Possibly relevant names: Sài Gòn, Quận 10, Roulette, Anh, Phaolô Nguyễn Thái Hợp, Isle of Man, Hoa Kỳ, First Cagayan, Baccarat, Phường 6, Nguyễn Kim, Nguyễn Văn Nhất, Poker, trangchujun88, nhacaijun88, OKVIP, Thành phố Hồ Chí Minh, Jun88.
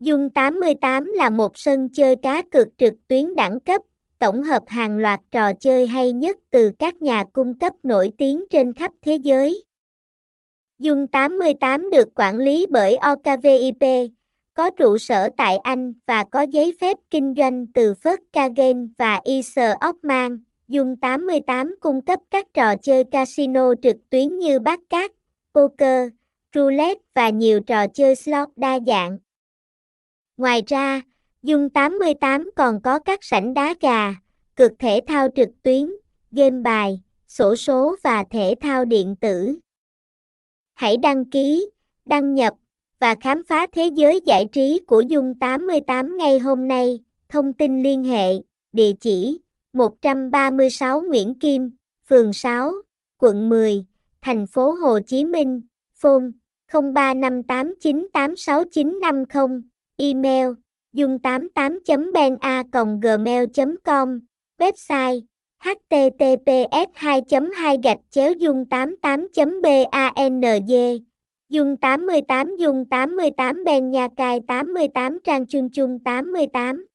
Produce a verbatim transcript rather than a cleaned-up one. Jun tám mươi tám là một sân chơi cá cược trực tuyến đẳng cấp, tổng hợp hàng loạt trò chơi hay nhất từ các nhà cung cấp nổi tiếng trên khắp thế giới. Jun tám mươi tám được quản lý bởi ô ca vi i pê, có trụ sở tại Anh và có giấy phép kinh doanh từ First Cagayan và Isle of Man. Jun tám mươi tám cung cấp các trò chơi casino trực tuyến như Baccarat, Poker, Roulette và nhiều trò chơi slot đa dạng. Ngoài ra, Jun tám mươi tám còn có các sảnh đá gà, cược thể thao trực tuyến, game bài, xổ số và thể thao điện tử. Hãy đăng ký, đăng nhập và khám phá thế giới giải trí của Jun tám mươi tám ngay hôm nay. Thông tin liên hệ, địa chỉ một trăm ba mươi sáu Nguyễn Kim, phường sáu, quận mười, thành phố Hồ Chí Minh, phone không ba năm tám chín tám sáu chín năm không, email jun tám mươi tám chấm bena a còng gmail chấm com, website https hai hai gạch chéo jun tám mươi tám chấm bang. Jun tám mươi tám Jun tám mươi tám Ben Nha Cai tám mươi tám Trang Chương Chung tám mươi tám